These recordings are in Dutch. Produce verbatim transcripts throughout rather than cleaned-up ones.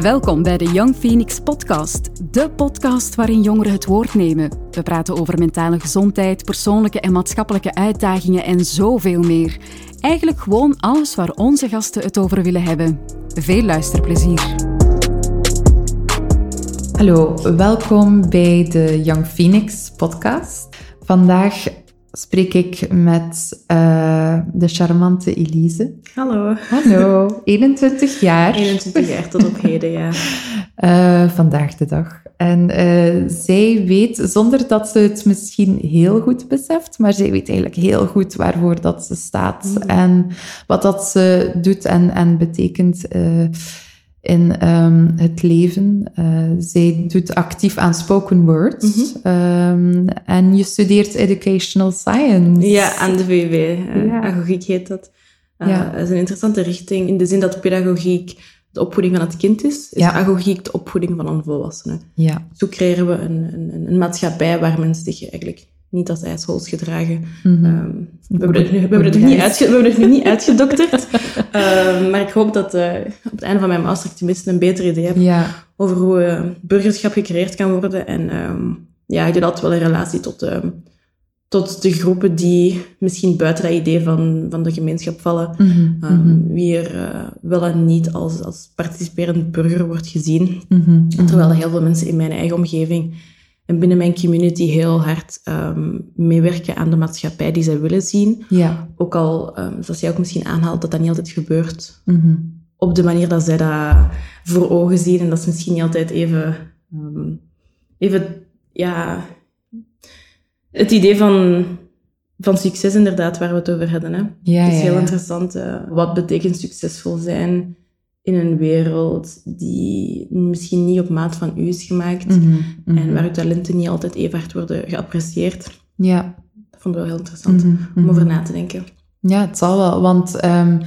Welkom bij de Young Phoenix podcast, de podcast waarin jongeren het woord nemen. We praten over mentale gezondheid, persoonlijke en maatschappelijke uitdagingen en zoveel meer. Eigenlijk gewoon alles waar onze gasten het over willen hebben. Veel luisterplezier. Hallo, welkom bij de Young Phoenix podcast. Vandaag spreek ik met uh, de charmante Elise. Hallo. Hallo, eenentwintig jaar. eenentwintig jaar tot op heden, ja. Uh, vandaag de dag. En uh, zij weet, zonder dat ze het misschien heel goed beseft, maar zij weet eigenlijk heel goed waarvoor dat ze staat mm. en wat dat ze doet en, en betekent uh, in um, het leven. Uh, zij doet actief aan spoken word. Mm-hmm. Um, en je studeert educational science. Ja, aan de V U B. Uh, ja. Agogiek heet dat. Uh, ja. Dat is een interessante richting in de zin dat pedagogiek de opvoeding van het kind is, is ja. agogiek de opvoeding van een volwassene. Ja. Zo creëren we een, een, een maatschappij waar mensen zich eigenlijk niet als ijshols gedragen. Mm-hmm. Um, we, hebben het, we, hebben het niet uitge, we hebben het nu niet uitgedokterd, um, maar ik hoop dat uh, op het einde van mijn master activisten een beter idee hebben ja. over hoe uh, burgerschap gecreëerd kan worden. En um, ja, ik doe dat wel in relatie tot, um, tot de groepen die misschien buiten dat idee van, van de gemeenschap vallen, mm-hmm. um, wie er uh, wel en niet als, als participerend burger wordt gezien. Mm-hmm. Terwijl heel veel mensen in mijn eigen omgeving en binnen mijn community heel hard um, meewerken aan de maatschappij die zij willen zien. Ja. Ook al, um, zoals jij ook misschien aanhaalt, dat dat niet altijd gebeurt. Mm-hmm. Op de manier dat zij dat voor ogen zien. En dat is misschien niet altijd even... Um, even ja, het idee van, van succes inderdaad, waar we het over hadden. Hè? Ja, het is ja, heel ja. interessant. Uh, wat betekent succesvol zijn in een wereld die misschien niet op maat van u is gemaakt mm-hmm, mm-hmm. en waar uw talenten niet altijd even hard worden geapprecieerd. Ja. Dat vond ik wel heel interessant mm-hmm, om mm-hmm. over na te denken. Ja, het zal wel, want um,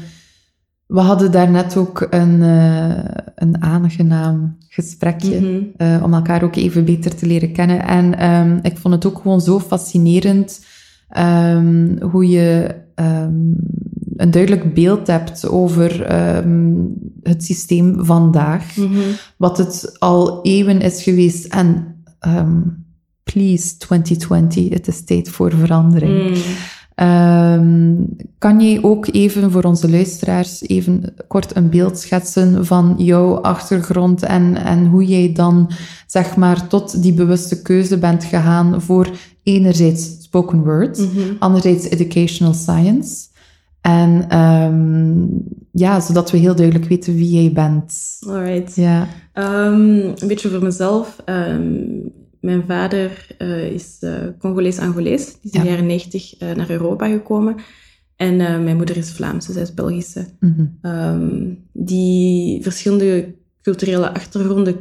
we hadden daarnet ook een, uh, een aangenaam gesprekje mm-hmm. uh, om elkaar ook even beter te leren kennen. En um, ik vond het ook gewoon zo fascinerend um, hoe je... Um, een duidelijk beeld hebt over um, het systeem vandaag, mm-hmm. wat het al eeuwen is geweest. En um, please, twintig twintig, het is tijd voor verandering. Mm. Um, kan je ook even voor onze luisteraars even kort een beeld schetsen van jouw achtergrond en, en hoe jij dan, zeg maar, tot die bewuste keuze bent gegaan voor enerzijds spoken word, mm-hmm. anderzijds educational science. En um, ja, zodat we heel duidelijk weten wie jij bent. Alright. Ja. Um, een beetje voor mezelf. Um, mijn vader uh, is uh, Congolees-Angolees. Die is ja. in de jaren negentig uh, naar Europa gekomen. En uh, mijn moeder is Vlaams, dus zij is Belgische. Mm-hmm. Um, die verschillende culturele achtergronden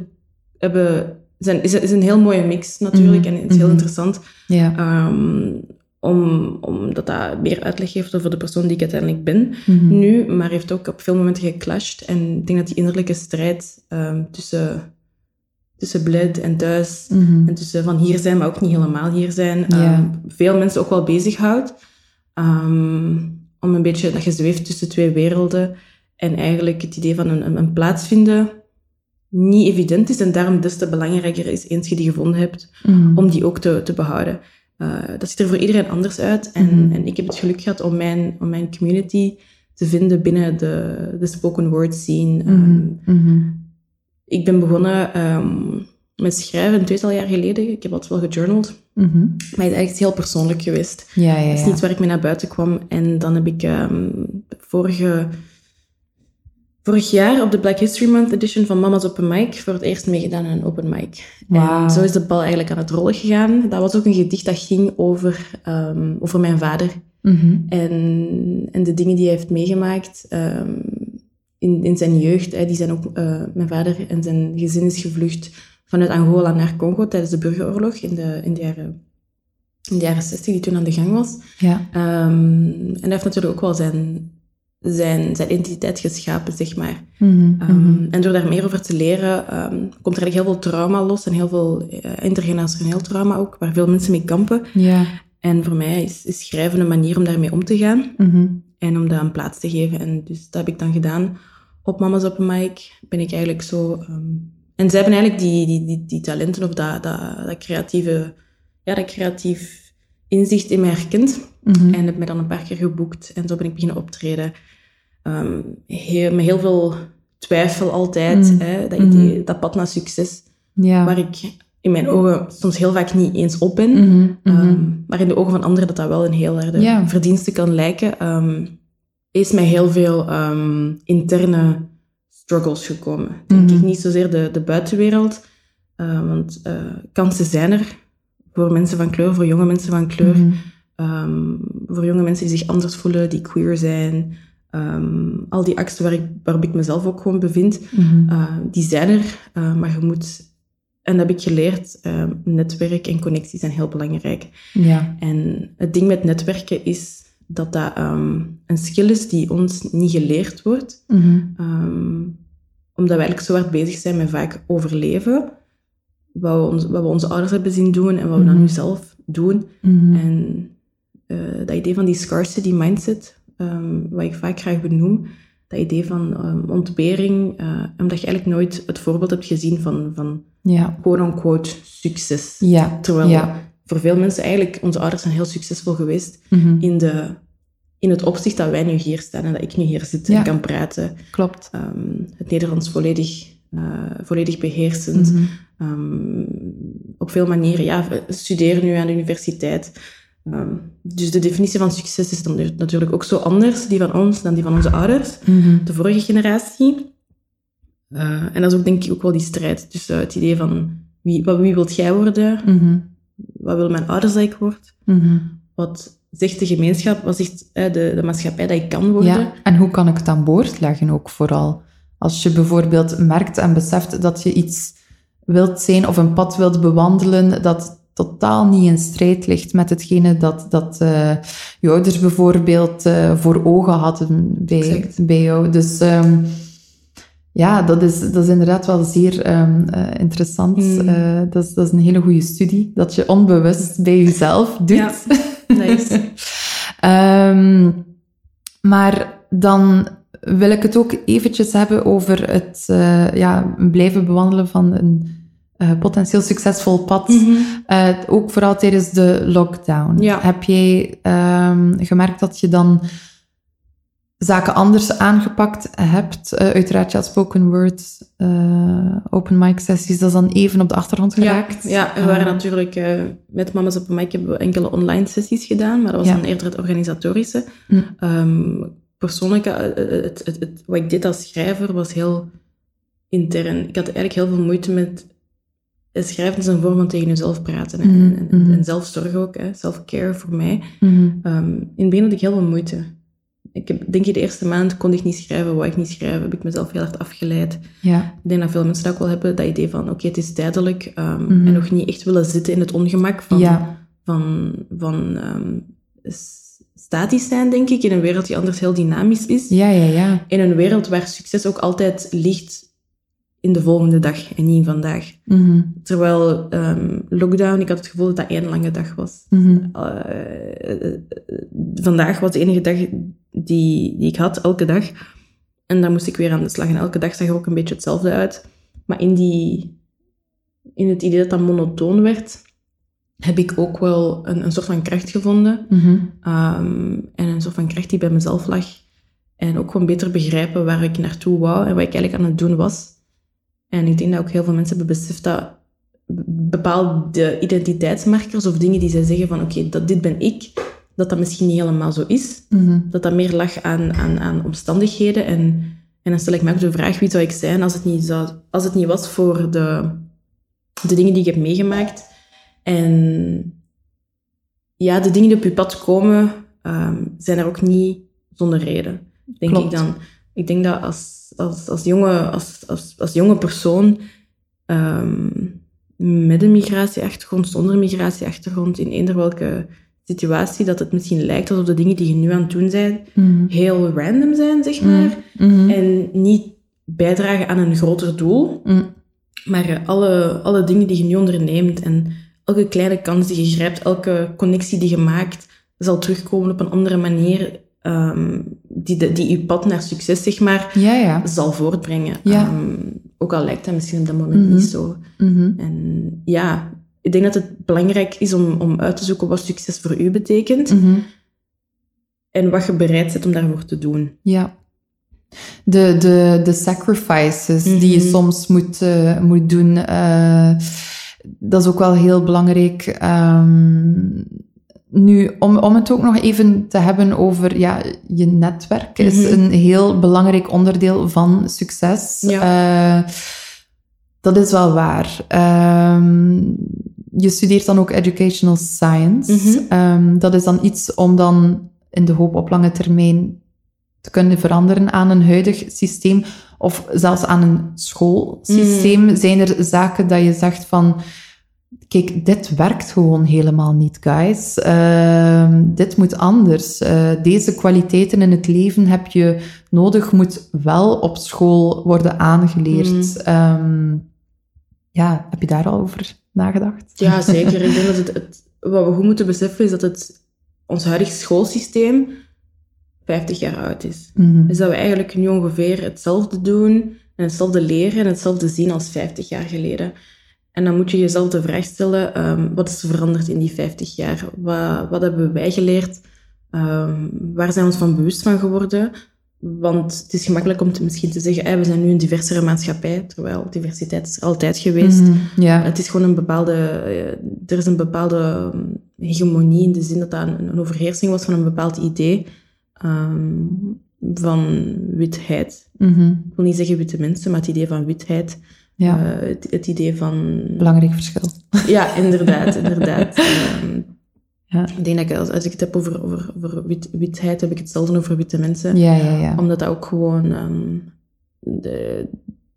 hebben, zijn, is, is een heel mooie mix natuurlijk. Mm-hmm. En het is heel mm-hmm. interessant. Ja. Um, Om, omdat dat meer uitleg geeft over de persoon die ik uiteindelijk ben mm-hmm. nu, maar heeft ook op veel momenten geclashed. En ik denk dat die innerlijke strijd um, tussen, tussen bled en thuis, mm-hmm. en tussen van hier zijn, maar ook niet helemaal hier zijn, yeah. um, veel mensen ook wel bezighoudt. Um, om een beetje, dat je zweeft tussen twee werelden en eigenlijk het idee van een, een plaats vinden niet evident is en daarom des te belangrijker is, eens je die gevonden hebt, mm-hmm. om die ook te, te behouden. Uh, dat ziet er voor iedereen anders uit. En, mm-hmm. en ik heb het geluk gehad om mijn, om mijn community te vinden binnen de, de spoken word scene. Mm-hmm. Um, mm-hmm. Ik ben begonnen um, met schrijven een tweetal jaar geleden. Ik heb altijd wel gejournald. Mm-hmm. Maar het is eigenlijk heel persoonlijk geweest. Ja, ja, ja. Dat is niet waar ik mee naar buiten kwam. En dan heb ik um, vorige, vorig jaar op de Black History Month edition van Mama's Open Mic voor het eerst meegedaan aan een open mic. Wow. En zo is de bal eigenlijk aan het rollen gegaan. Dat was ook een gedicht dat ging over, um, over mijn vader. Mm-hmm. En, en de dingen die hij heeft meegemaakt um, in, in zijn jeugd. Hè, die zijn ook, uh, mijn vader en zijn gezin is gevlucht vanuit Angola naar Congo tijdens de burgeroorlog in de, in de jaren... in de jaren zestig, die toen aan de gang was. Ja. Um, en dat heeft natuurlijk ook wel zijn... Zijn, zijn identiteit geschapen, zeg maar. Mm-hmm, um, mm-hmm. En door daar meer over te leren, um, komt er eigenlijk heel veel trauma los. En heel veel uh, intergenerationeel trauma ook, waar veel mensen mee kampen. Yeah. En voor mij is, is schrijven een manier om daarmee om te gaan. Mm-hmm. En om dat een plaats te geven. En dus dat heb ik dan gedaan op Mama's Open Mic ben ik eigenlijk zo... Um, en zij hebben eigenlijk die, die, die, die talenten of dat, dat, dat creatieve... Ja, dat creatief inzicht in mij herkend. Mm-hmm. En heb mij dan een paar keer geboekt. En zo ben ik beginnen optreden. Um, heel, met heel veel twijfel altijd. Mm. Hè, dat, mm-hmm. idee, dat pad naar succes. Ja. Waar ik in mijn ogen soms heel vaak niet eens op ben. Mm-hmm. Mm-hmm. Um, maar in de ogen van anderen dat dat wel een heel harde yeah. verdienste kan lijken. Um, is mij heel veel um, interne struggles gekomen. Denk mm-hmm. ik niet zozeer de, de buitenwereld. Uh, want uh, kansen zijn er. Voor mensen van kleur, voor jonge mensen van kleur. Mm-hmm. Um, voor jonge mensen die zich anders voelen, die queer zijn. Um, al die acties waar ik, waar ik mezelf ook gewoon bevind, mm-hmm. uh, die zijn er. Uh, maar je moet... En dat heb ik geleerd. Uh, netwerk en connectie zijn heel belangrijk. Ja. En het ding met netwerken is dat dat um, een skill is die ons niet geleerd wordt. Mm-hmm. Um, omdat we eigenlijk zo hard bezig zijn met vaak overleven. Wat we, ons, wat we onze ouders hebben zien doen en wat we mm-hmm. dan nu zelf doen. Mm-hmm. En uh, dat idee van die scarcity mindset, um, wat ik vaak graag benoem, dat idee van um, ontbering, uh, omdat je eigenlijk nooit het voorbeeld hebt gezien van, van ja. quote-unquote succes. Ja. Terwijl ja. voor veel mensen eigenlijk, onze ouders zijn heel succesvol geweest mm-hmm. in, de, in het opzicht dat wij nu hier staan en dat ik nu hier zit ja. en kan praten. Klopt. Um, het Nederlands volledig... Uh, volledig beheersend. Mm-hmm. Um, op veel manieren. Ja, studeer nu aan de universiteit. Um, dus de definitie van succes is dan natuurlijk ook zo anders, die van ons, dan die van onze ouders. Mm-hmm. De vorige generatie. Uh, en dat is ook denk ik ook wel die strijd tussen uh, het idee van wie, wat, wie wilt jij worden? Mm-hmm. Wat wil mijn ouders dat ik word? Mm-hmm. Wat zegt de gemeenschap? Wat zegt uh, de, de maatschappij dat ik kan worden? Ja. En hoe kan ik het aan boord leggen ook vooral? Als je bijvoorbeeld merkt en beseft dat je iets wilt zijn of een pad wilt bewandelen, dat totaal niet in strijd ligt met hetgene dat, dat uh, je ouders bijvoorbeeld uh, voor ogen hadden bij, bij jou. Dus um, ja, dat is, dat is inderdaad wel zeer um, uh, interessant. Mm. Uh, dat, is, dat is een hele goede studie, dat je onbewust bij jezelf doet. Ja, nice. um, maar dan... wil ik het ook eventjes hebben over het uh, ja, blijven bewandelen van een uh, potentieel succesvol pad. Mm-hmm. Uh, ook vooral tijdens de lockdown. Ja. Heb jij um, gemerkt dat je dan zaken anders aangepakt hebt? Uh, uiteraard, ja, spoken word, uh, open mic sessies, dat is dan even op de achtergrond geraakt. Ja, ja we waren uh, natuurlijk uh, met Mama's Open Mic hebben we enkele online sessies gedaan, maar dat was ja. dan eerder het organisatorische. Mm. Um, Persoonlijk, het, het, het, wat ik deed als schrijver was heel intern. Ik had eigenlijk heel veel moeite met... Schrijven is een vorm van tegen jezelf praten. Hè? Mm-hmm. En, en, en zelfzorg ook, hè? Self-care voor mij. Mm-hmm. Um, in het begin had ik heel veel moeite. Ik heb, denk ik de eerste maand kon ik niet schrijven, wou ik niet schrijven. Heb ik mezelf heel hard afgeleid. Ja. Ik denk dat veel mensen dat ook wel hebben. Dat idee van, oké, okay, het is tijdelijk. Um, mm-hmm. En nog niet echt willen zitten in het ongemak van... Ja. van, van um, statisch zijn, denk ik, in een wereld die anders heel dynamisch is. Ja, ja, ja. In een wereld waar succes ook altijd ligt in de volgende dag en niet vandaag. Mm-hmm. Terwijl um, lockdown, ik had het gevoel dat dat één lange dag was. Mm-hmm. Uh, vandaag was de enige dag die, die ik had, elke dag. En dan moest ik weer aan de slag. En elke dag zag er ook een beetje hetzelfde uit. Maar in, die, in het idee dat dat monotoon werd... heb ik ook wel een, een soort van kracht gevonden. Mm-hmm. Um, en een soort van kracht die bij mezelf lag. En ook gewoon beter begrijpen waar ik naartoe wou en wat ik eigenlijk aan het doen was. En ik denk dat ook heel veel mensen hebben beseft dat bepaalde identiteitsmarkers of dingen die zij zeggen van oké, okay, dat dit ben ik, dat dat misschien niet helemaal zo is. Mm-hmm. Dat dat meer lag aan, aan, aan omstandigheden. En, en dan stel ik me ook de vraag, wie zou ik zijn als het niet, zou, als het niet was voor de, de dingen die ik heb meegemaakt... En ja, de dingen die op je pad komen, um, zijn er ook niet zonder reden, denk Klopt. ik dan. Ik denk dat als, als, als, jonge, als, als, als jonge persoon um, met een migratieachtergrond, zonder migratieachtergrond, in eender welke situatie, dat het misschien lijkt alsof de dingen die je nu aan het doen bent, mm-hmm. heel random zijn, zeg maar, mm-hmm. en niet bijdragen aan een groter doel. Mm. Maar alle, alle dingen die je nu onderneemt en elke kleine kans die je grijpt, elke connectie die je maakt, zal terugkomen op een andere manier um, die, de, die je pad naar succes, zeg maar, ja, ja. zal voortbrengen. Ja. Um, ook al lijkt dat misschien op dat moment mm-hmm. niet zo. Mm-hmm. En ja, ik denk dat het belangrijk is om, om uit te zoeken wat succes voor u betekent. Mm-hmm. En wat je bereid bent om daarvoor te doen. Ja. De, de, de sacrifices mm-hmm. die je soms moet, uh, moet doen, uh, dat is ook wel heel belangrijk. Um, nu, om, om het ook nog even te hebben over ja, je netwerk, mm-hmm. is een heel belangrijk onderdeel van succes. Ja. Uh, dat is wel waar. Um, je studeert dan ook educational science. Mm-hmm. Um, dat is dan iets om dan in de hoop op lange termijn te kunnen veranderen aan een huidig systeem of zelfs aan een schoolsysteem. Mm. Zijn er zaken dat je zegt van, kijk, dit werkt gewoon helemaal niet, guys. Uh, dit moet anders. Uh, deze kwaliteiten in het leven heb je nodig, moet wel op school worden aangeleerd. Mm. Um, ja, heb je daar al over nagedacht? Ja, zeker. Ik denk dat het, het, wat we goed moeten beseffen is dat het ons huidig schoolsysteem vijftig jaar oud is. Mm-hmm. Dus dat we eigenlijk nu ongeveer hetzelfde doen en hetzelfde leren en hetzelfde zien als vijftig jaar geleden. En dan moet je jezelf de vraag stellen, um, wat is er veranderd in die vijftig jaar? Wat, wat hebben wij geleerd? Um, waar zijn we ons van bewust van geworden? Want het is gemakkelijk om te, misschien te zeggen, hey, we zijn nu een diversere maatschappij, terwijl diversiteit is er altijd geweest. Mm-hmm. Yeah. Het is gewoon een bepaalde... Er is een bepaalde hegemonie in de zin dat dat een, een overheersing was van een bepaald idee... Um, van witheid. Mm-hmm. Ik wil niet zeggen witte mensen, maar het idee van witheid. Ja. Uh, het, het idee van... Belangrijk verschil. Ja, inderdaad. inderdaad. Um, ja. Ik denk dat ik, als, als ik het heb over, over, over wit, witheid, heb ik het zelden over witte mensen. Ja, ja, ja. Omdat dat ook gewoon um, de,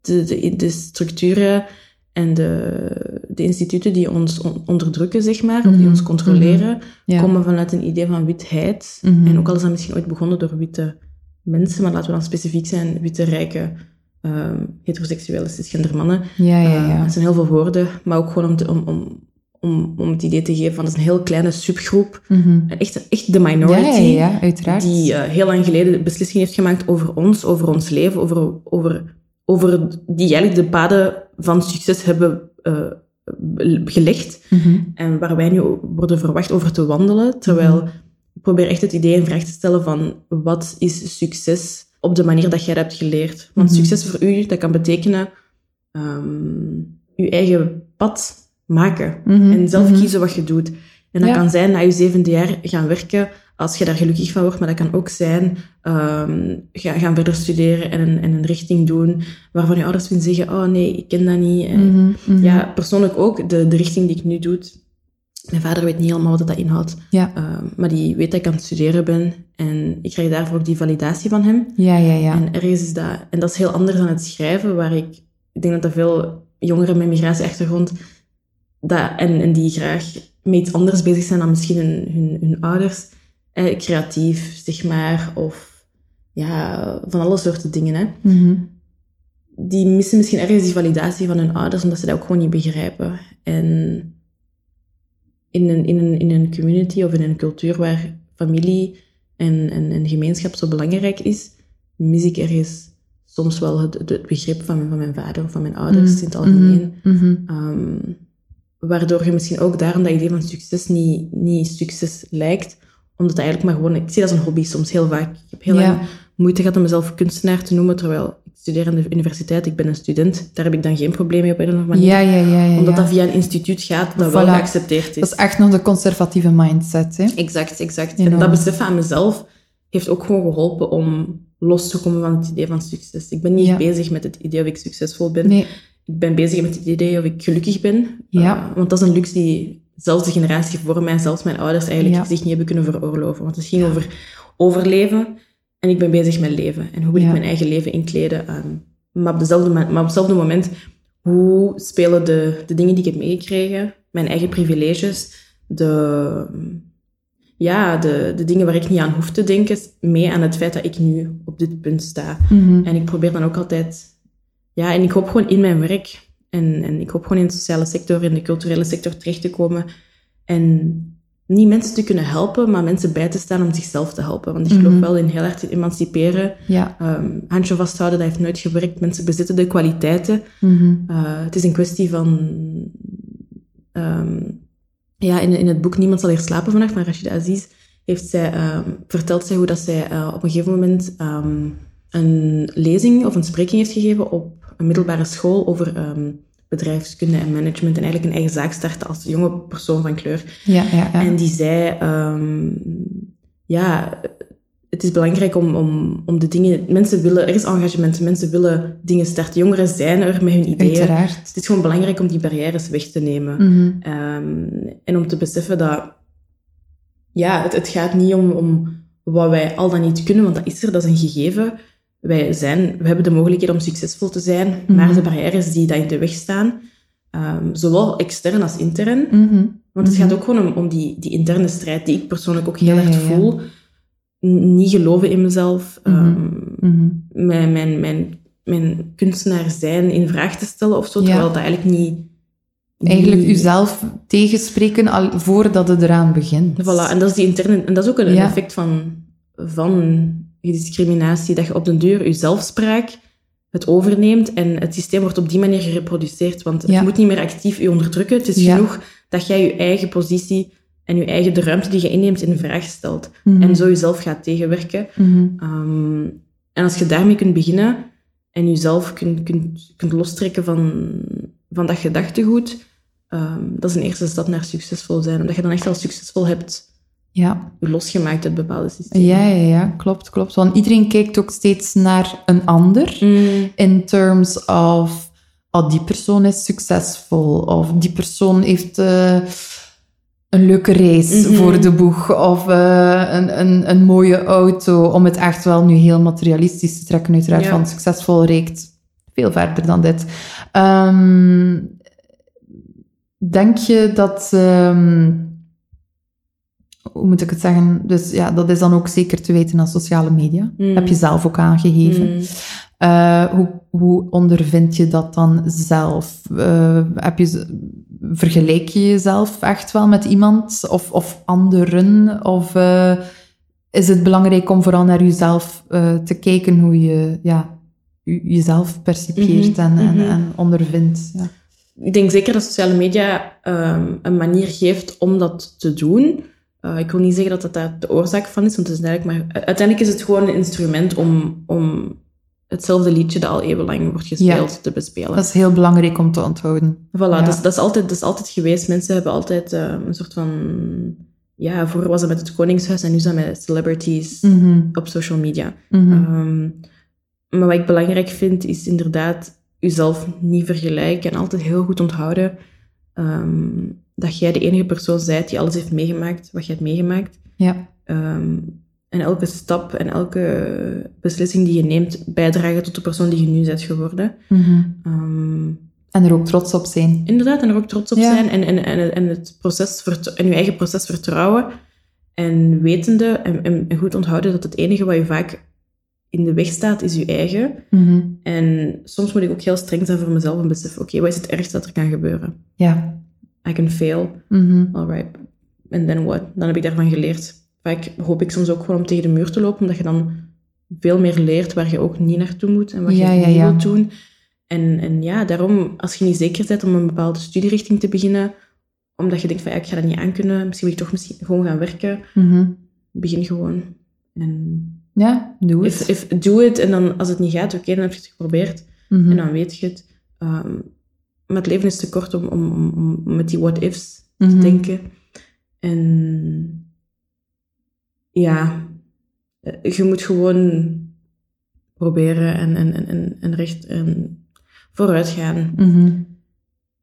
de, de, de structuren en de, de instituten die ons on- onderdrukken, zeg maar, mm-hmm. of die ons controleren, mm-hmm. ja. komen vanuit een idee van witheid. Mm-hmm. En ook al is dat misschien ooit begonnen door witte mensen, maar laten we dan specifiek zijn, witte, rijke, um, heteroseksuele, cisgender mannen. Ja, ja, ja. Uh, dat zijn heel veel woorden, maar ook gewoon om, te, om, om, om, om het idee te geven van, dat is een heel kleine subgroep, mm-hmm. echt, echt de minority, ja, ja, ja, die uh, heel lang geleden beslissingen heeft gemaakt over ons, over ons leven, over... over over die eigenlijk de paden van succes hebben uh, gelegd. Mm-hmm. En waar wij nu worden verwacht over te wandelen. Terwijl mm-hmm. ik probeer echt het idee in vraag te stellen van wat is succes op de manier dat jij dat hebt geleerd. Want mm-hmm. succes voor u, dat kan betekenen um, je eigen pad maken. Mm-hmm. En zelf mm-hmm. kiezen wat je doet. En dat ja. kan zijn na je zevende jaar gaan werken... als je daar gelukkig van wordt, maar dat kan ook zijn um, ga, gaan verder studeren en een, en een richting doen waarvan je ouders vinden zeggen, oh nee, ik ken dat niet. Mm-hmm, mm-hmm. Ja, persoonlijk ook, de, de richting die ik nu doe, mijn vader weet niet helemaal wat dat inhoudt, ja. um, maar die weet dat ik aan het studeren ben en ik krijg daarvoor ook die validatie van hem. Ja, ja, ja. En ergens is dat, en dat is heel anders dan het schrijven, waar ik, ik denk dat er veel jongeren met migratieachtergrond dat, en, en die graag met iets anders bezig zijn dan misschien hun, hun, hun ouders... creatief, zeg maar, of ja, van alle soorten dingen. Hè. Mm-hmm. Die missen misschien ergens die validatie van hun ouders, omdat ze dat ook gewoon niet begrijpen. En in een, in een, in een community of in een cultuur waar familie en, en, en gemeenschap zo belangrijk is, mis ik ergens soms wel het, het begrip van, van mijn vader of van mijn ouders mm-hmm. in het algemeen. Mm-hmm. Um, waardoor je misschien ook daarom dat idee van succes niet, niet succes lijkt, omdat eigenlijk maar gewoon... Ik zie dat als een hobby soms heel vaak. Ik heb heel ja. lang moeite gehad om mezelf kunstenaar te noemen, terwijl ik studeer aan de universiteit, ik ben een student. Daar heb ik dan geen probleem mee op een of andere manier. Ja, ja, ja, ja, omdat ja. dat via een instituut gaat, dat voilà. wel geaccepteerd is. Dat is echt nog de conservatieve mindset, hè? Exact, exact. You know. En dat besef aan mezelf heeft ook gewoon geholpen om los te komen van het idee van succes. Ik ben niet ja. bezig met het idee of ik succesvol ben. Nee. Ik ben bezig met het idee of ik gelukkig ben. Ja. Uh, want dat is een luxe die... zelfs de generatie voor mij, zelfs mijn ouders eigenlijk ja. zich niet hebben kunnen veroorloven. Want het ging ja. over overleven en ik ben bezig met leven. En hoe wil ja. ik mijn eigen leven inkleden? Um, maar, op dezelfde, maar op hetzelfde moment, hoe spelen de, de dingen die ik heb meegekregen, mijn eigen privileges, de, ja, de, de dingen waar ik niet aan hoef te denken, mee aan het feit dat ik nu op dit punt sta. Mm-hmm. En ik probeer dan ook altijd... Ja, en ik hoop gewoon in mijn werk... En, en ik hoop gewoon in de sociale sector, in de culturele sector terecht te komen. En niet mensen te kunnen helpen, maar mensen bij te staan om zichzelf te helpen. Want ik geloof mm-hmm. wel in heel hard emanciperen. Ja. Um, handje vasthouden, dat heeft nooit gewerkt. Mensen bezitten de kwaliteiten. Mm-hmm. Uh, het is een kwestie van... Um, ja, in, in het boek Niemand zal hier slapen vannacht, maar Rachida Aziz heeft zij, um, vertelt zij hoe dat zij uh, op een gegeven moment um, een lezing of een spreking heeft gegeven op een middelbare school over... Um, bedrijfskunde en management en eigenlijk een eigen zaak starten als jonge persoon van kleur. Ja, ja, ja. En die zei, um, ja, het is belangrijk om, om, om de dingen... Mensen willen... Er is engagement, mensen willen dingen starten. Jongeren zijn er met hun ideeën. Uiteraard. Dus het is gewoon belangrijk om die barrières weg te nemen. Mm-hmm. Um, en om te beseffen dat... Ja, het, het gaat niet om, om wat wij al dan niet kunnen, want dat is er, dat is een gegeven... Wij zijn, we hebben de mogelijkheid om succesvol te zijn, mm-hmm. maar de barrières die daar in de weg staan, um, zowel extern als intern, mm-hmm. want het mm-hmm. gaat ook gewoon om, om die, die interne strijd, die ik persoonlijk ook heel ja, hard ja, ja. voel. N- niet geloven in mezelf, mm-hmm. Um, mm-hmm. Mijn, mijn, mijn, mijn kunstenaar zijn in vraag te stellen of zo, ja. terwijl dat eigenlijk niet... Eigenlijk jezelf niet... tegenspreken al voordat het eraan begint. Voilà, en dat is, die interne, en dat is ook een, ja. een effect van... van discriminatie, dat je op den duur je zelfspraak het overneemt en het systeem wordt op die manier gereproduceerd, want ja. het moet niet meer actief je onderdrukken. Het is ja. genoeg dat jij je eigen positie en je eigen de ruimte die je inneemt in vraag stelt mm-hmm. en zo jezelf gaat tegenwerken. Mm-hmm. Um, en als je daarmee kunt beginnen en jezelf kunt, kunt, kunt lostrekken van, van dat gedachtegoed, um, dat is een eerste stap naar succesvol zijn, omdat je dan echt al succesvol hebt... Ja. losgemaakt uit bepaalde systemen. Ja, ja, ja, klopt, klopt. Want iedereen kijkt ook steeds naar een ander mm. in terms of oh, die persoon is succesvol of die persoon heeft uh, een leuke race mm-hmm. voor de boeg of uh, een, een, een mooie auto, om het echt wel nu heel materialistisch te trekken, uiteraard, ja. van succesvol reikt veel verder dan dit. Um, denk je dat... Um, Hoe moet ik het zeggen? Dus ja, dat is dan ook zeker te weten aan sociale media. Mm. Heb je zelf ook aangegeven. Mm. Uh, hoe, hoe ondervind je dat dan zelf? Uh, heb je, vergelijk je jezelf echt wel met iemand of, of anderen? Of uh, is het belangrijk om vooral naar jezelf uh, te kijken hoe je ja, jezelf percipieert mm-hmm. en, en, mm-hmm. en ondervindt? Ja. Ik denk zeker dat sociale media um, een manier geeft om dat te doen. Uh, ik wil niet zeggen dat, dat daar de oorzaak van is, want het is eigenlijk maar... Uiteindelijk is het gewoon een instrument om, om hetzelfde liedje dat al eeuwenlang wordt gespeeld ja. te bespelen. Dat is heel belangrijk om te onthouden. Voilà, ja. dat, is, dat, is altijd, dat is altijd geweest. Mensen hebben altijd uh, een soort van... Ja, vroeger was dat met het Koningshuis en nu is dat met celebrities mm-hmm. op social media. Mm-hmm. Um, maar wat ik belangrijk vind, is inderdaad jezelf niet vergelijken en altijd heel goed onthouden... Um, dat jij de enige persoon bent die alles heeft meegemaakt, wat jij hebt meegemaakt. Ja. Um, en elke stap en elke beslissing die je neemt, bijdragen tot de persoon die je nu bent geworden. Mm-hmm. Um, en er ook trots op zijn. Inderdaad, en er ook trots op ja. zijn. En, en, en, en, het proces vert- en je eigen proces vertrouwen. En wetende en, en, en goed onthouden dat het enige wat je vaak in de weg staat, is je eigen. Mm-hmm. En soms moet ik ook heel streng zijn voor mezelf en beseffen, oké, okay, wat is het ergste dat er kan gebeuren? Ja. I can fail. Mm-hmm. All right. And then what? Dan heb ik daarvan geleerd. Vaak hoop ik soms ook gewoon om tegen de muur te lopen, omdat je dan veel meer leert waar je ook niet naartoe moet en wat ja, je ja, niet ja. wilt doen. En, en ja, daarom, als je niet zeker bent om een bepaalde studierichting te beginnen, omdat je denkt van, ja, ik ga dat niet aankunnen, misschien wil ik toch misschien gewoon gaan werken. Mm-hmm. Begin gewoon. En ja, doe het. Doe het. En dan, als het niet gaat, oké, okay, dan heb je het geprobeerd. Mm-hmm. En dan weet je het. Um, Maar het leven is te kort om, om, om, om met die what-ifs mm-hmm. te denken. En ja, je moet gewoon proberen en, en, en, en recht en vooruit gaan. Mm-hmm.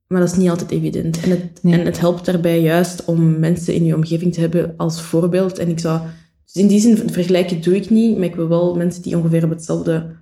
Maar dat is niet altijd evident. En het, nee. en het helpt daarbij juist om mensen in je omgeving te hebben als voorbeeld. En ik zou, dus in die zin vergelijken doe ik niet, maar ik wil wel mensen die ongeveer op hetzelfde...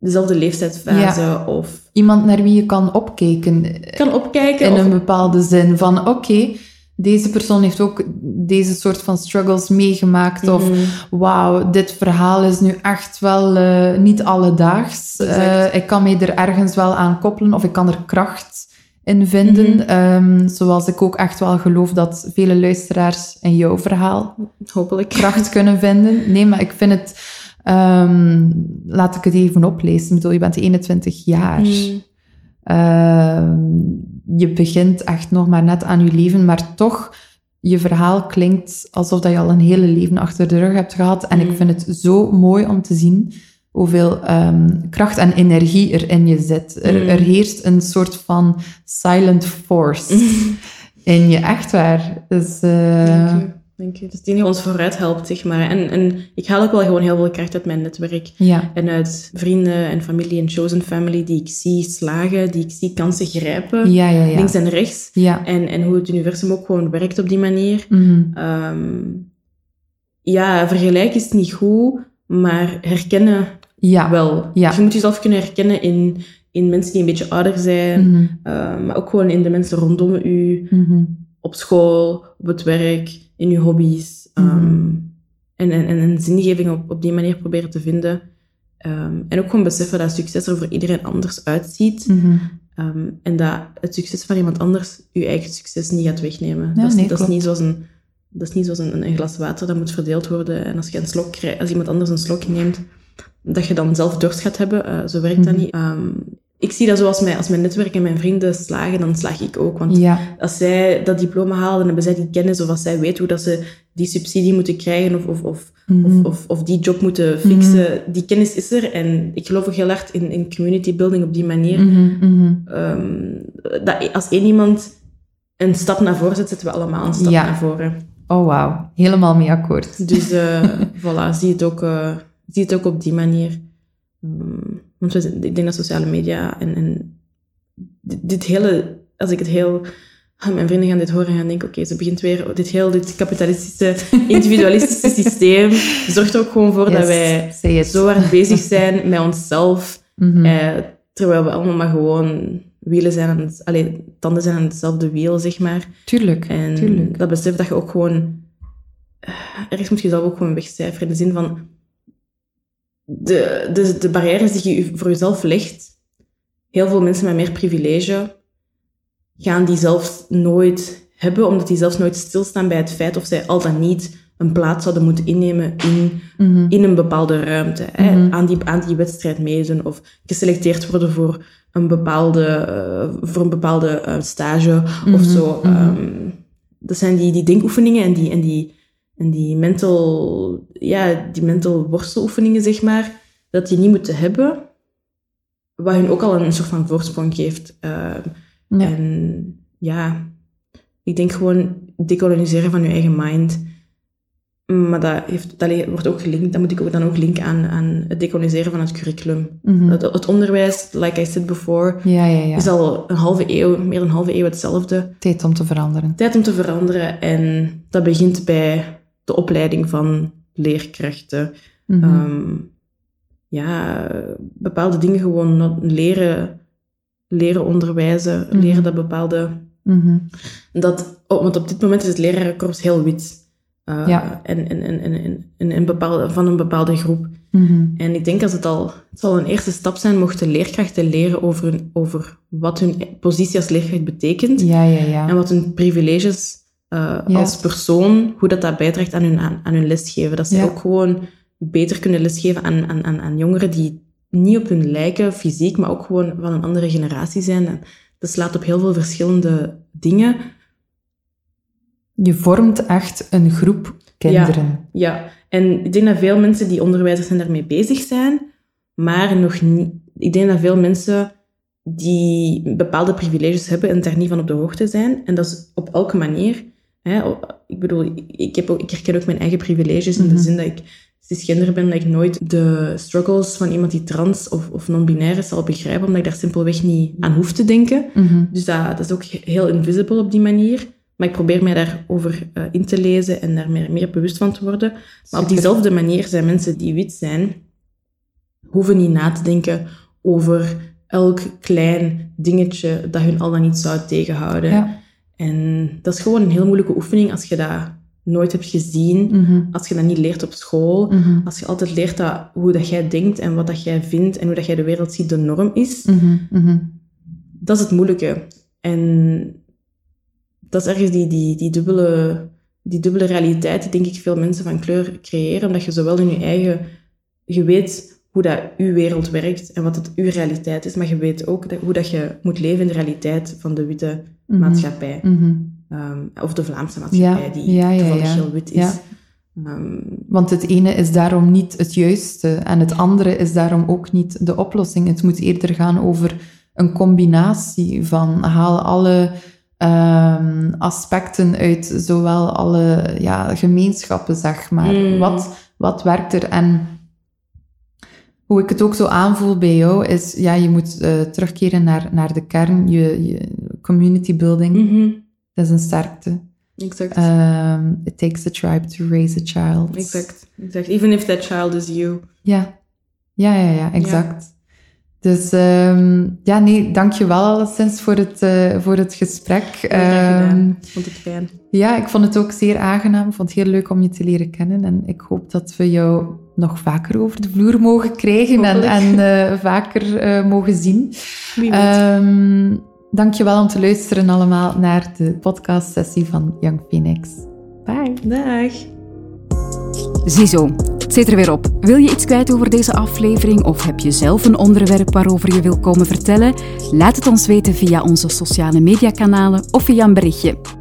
dezelfde leeftijdsfase ja. of... Iemand naar wie je kan opkijken. Kan opkijken. In of... een bepaalde zin van, oké, okay, deze persoon heeft ook deze soort van struggles meegemaakt. Mm-hmm. Of, wauw, dit verhaal is nu echt wel uh, niet alledaags. Uh, ik kan mij er ergens wel aan koppelen. Of ik kan er kracht in vinden. Mm-hmm. Um, zoals ik ook echt wel geloof dat vele luisteraars in jouw verhaal hopelijk kracht kunnen vinden. Nee, maar ik vind het... Um, laat ik het even oplezen. Ik bedoel, je bent eenentwintig jaar. Mm. Uh, je begint echt nog maar net aan je leven, maar toch, je verhaal klinkt alsof dat je al een hele leven achter de rug hebt gehad. En mm. ik vind het zo mooi om te zien hoeveel um, kracht en energie er in je zit. Er, mm. er heerst een soort van silent force in je, echt waar. Dus... Uh, Denk je. Dat is die die ons vooruit helpt, zeg maar. En, en ik haal ook wel gewoon heel veel kracht uit mijn netwerk. Ja. En uit vrienden en familie en chosen family die ik zie slagen, die ik zie kansen grijpen, ja, ja, ja. links en rechts. Ja. En, en hoe het universum ook gewoon werkt op die manier. Mm-hmm. Um, ja, vergelijk is niet goed, maar herkennen ja. wel. Ja. Dus je moet jezelf kunnen herkennen in... in mensen die een beetje ouder zijn, mm-hmm. uh, maar ook gewoon in de mensen rondom u, mm-hmm. op school, op het werk, in uw hobby's, um, mm-hmm. en, en, en een zingeving op, op die manier proberen te vinden. Um, en ook gewoon beseffen dat succes er voor iedereen anders uitziet, mm-hmm. um, en dat het succes van iemand anders uw eigen succes niet gaat wegnemen. Ja, dat, is, nee, dat is niet zoals een, dat is niet zoals een, een glas water dat moet verdeeld worden, en als je een slok krijgt, als iemand anders een slok neemt, dat je dan zelf dorst gaat hebben. Uh, zo werkt mm-hmm. dat niet. Um, Ik zie dat zo als mijn, als mijn netwerk en mijn vrienden slagen, dan slaag ik ook. Want ja. als zij dat diploma halen, dan hebben zij die kennis. Of als zij weten hoe dat ze die subsidie moeten krijgen of, of, of, mm-hmm. of, of, of die job moeten fixen. Mm-hmm. Die kennis is er. En ik geloof ook heel hard in, in community building op die manier. Mm-hmm. Um, dat als één iemand een stap naar voren zet, zetten we allemaal een stap ja. naar voren. Oh, wauw. Helemaal mee akkoord. Dus uh, voilà, zie het, ook, uh, zie het ook op die manier. Um, Want we, ik denk dat sociale media en, en dit, dit hele... Als ik het heel... Mijn vrienden gaan dit horen en gaan denken... Oké, okay, ze begint weer... Dit heel dit kapitalistische, individualistische systeem zorgt er ook gewoon voor yes, dat wij zo hard bezig zijn met onszelf. Mm-hmm. Eh, terwijl we allemaal maar gewoon wielen zijn aan het... Allee, tanden zijn aan hetzelfde wiel, zeg maar. Tuurlijk, en tuurlijk. Dat besef dat je ook gewoon... Ergens moet je zelf ook gewoon wegcijferen. In de zin van... De, de, de barrières die je voor jezelf legt, heel veel mensen met meer privilege gaan die zelfs nooit hebben, omdat die zelfs nooit stilstaan bij het feit of zij al dan niet een plaats zouden moeten innemen in, mm-hmm. in een bepaalde ruimte. Mm-hmm. Hè, aan, die, aan die wedstrijd meedoen of geselecteerd worden voor een bepaalde, uh, voor een bepaalde uh, stage mm-hmm. of zo. Mm-hmm. Um, dat zijn die, die denkoefeningen en die... En die En die mental, ja, die mental worsteloefeningen, zeg maar, dat die niet moeten hebben, wat hun ook al een soort van voorsprong geeft. Uh, ja. En ja, ik denk gewoon dekoloniseren van je eigen mind. Maar dat, heeft, dat wordt ook gelinkt, dat moet ik ook dan ook linken aan, aan het decoloniseren van het curriculum. Mm-hmm. Het, het onderwijs, like I said before, ja, ja, ja. is al een halve eeuw, meer dan een halve eeuw hetzelfde. Tijd om te veranderen. Tijd om te veranderen. En dat begint bij... de opleiding van leerkrachten. Mm-hmm. Um, ja, bepaalde dingen gewoon leren, leren onderwijzen, mm-hmm. leren dat bepaalde... Mm-hmm. Dat, oh, want op dit moment is het lerarenkorps heel wit. Uh, ja. En, en, en, en, en, en bepaalde, van een bepaalde groep. Mm-hmm. En ik denk dat het al... Het zal een eerste stap zijn, mochten leerkrachten leren over, hun, over wat hun positie als leerkracht betekent. Ja, ja, ja. En wat hun privileges... Uh, ja. als persoon, hoe dat, dat bijdraagt aan hun, aan, aan hun lesgeven. Dat ze ja. ook gewoon beter kunnen lesgeven aan, aan, aan, aan jongeren die niet op hun lijken, fysiek, maar ook gewoon van een andere generatie zijn. En dat slaat op heel veel verschillende dingen. Je vormt echt een groep kinderen. Ja, ja. En ik denk dat veel mensen die onderwijzers zijn daarmee bezig zijn, maar nog niet... Ik denk dat veel mensen... die bepaalde privileges hebben en daar niet van op de hoogte zijn. En dat is op elke manier. Hè. Ik bedoel, ik, heb ook, ik herken ook mijn eigen privileges in mm-hmm. de zin dat ik cisgender ben, dat ik nooit de struggles van iemand die trans of, of non-binair is zal begrijpen, omdat ik daar simpelweg niet aan hoef te denken. Mm-hmm. Dus dat, dat is ook heel invisible op die manier. Maar ik probeer mij daarover uh, in te lezen en daar meer, meer bewust van te worden. Maar Super. Op diezelfde manier zijn mensen die wit zijn, hoeven niet na te denken over... elk klein dingetje dat hun al dan niet zou tegenhouden. Ja. En dat is gewoon een heel moeilijke oefening als je dat nooit hebt gezien, mm-hmm. als je dat niet leert op school, mm-hmm. als je altijd leert dat, hoe dat jij denkt en wat dat jij vindt en hoe dat jij de wereld ziet de norm is. Mm-hmm. Mm-hmm. Dat is het moeilijke. En dat is ergens die, die, die, dubbele, die dubbele realiteit die, denk ik, veel mensen van kleur creëren. Omdat je zowel in je eigen... Je weet hoe dat uw wereld werkt en wat het uw realiteit is. Maar je weet ook dat, hoe dat je moet leven in de realiteit van de witte mm-hmm. maatschappij. Mm-hmm. Um, of de Vlaamse maatschappij, ja. die ja, ja, toevallig ja. heel wit is. Ja. Um, Want het ene is daarom niet het juiste en het andere is daarom ook niet de oplossing. Het moet eerder gaan over een combinatie van haal alle um, aspecten uit zowel alle ja, gemeenschappen, zeg maar. Mm. Wat, wat werkt er? En hoe ik het ook zo aanvoel bij jou is, ja, je moet uh, terugkeren naar, naar de kern, je, je community building. Mm-hmm. Dat is een sterkte. Exact. Um, it takes a tribe to raise a child. Exact, exact. Even if that child is you. Ja, ja, ja, ja, exact. Ja. Dus um, ja, nee, dankjewel alleszins voor het, uh, voor het gesprek. Ja, graag gedaan. Ik vond het fijn. Ja, ik vond het ook zeer aangenaam. Ik vond het heel leuk om je te leren kennen. En ik hoop dat we jou nog vaker over de vloer mogen krijgen Hopelijk. en, en uh, vaker uh, mogen zien. Wie weet. Um, Dankjewel om te luisteren allemaal naar de podcastsessie van Young Phoenix. Bye. Dag. Ziezo, het zit er weer op. Wil je iets kwijt over deze aflevering of heb je zelf een onderwerp waarover je wil komen vertellen? Laat het ons weten via onze sociale mediakanalen of via een berichtje.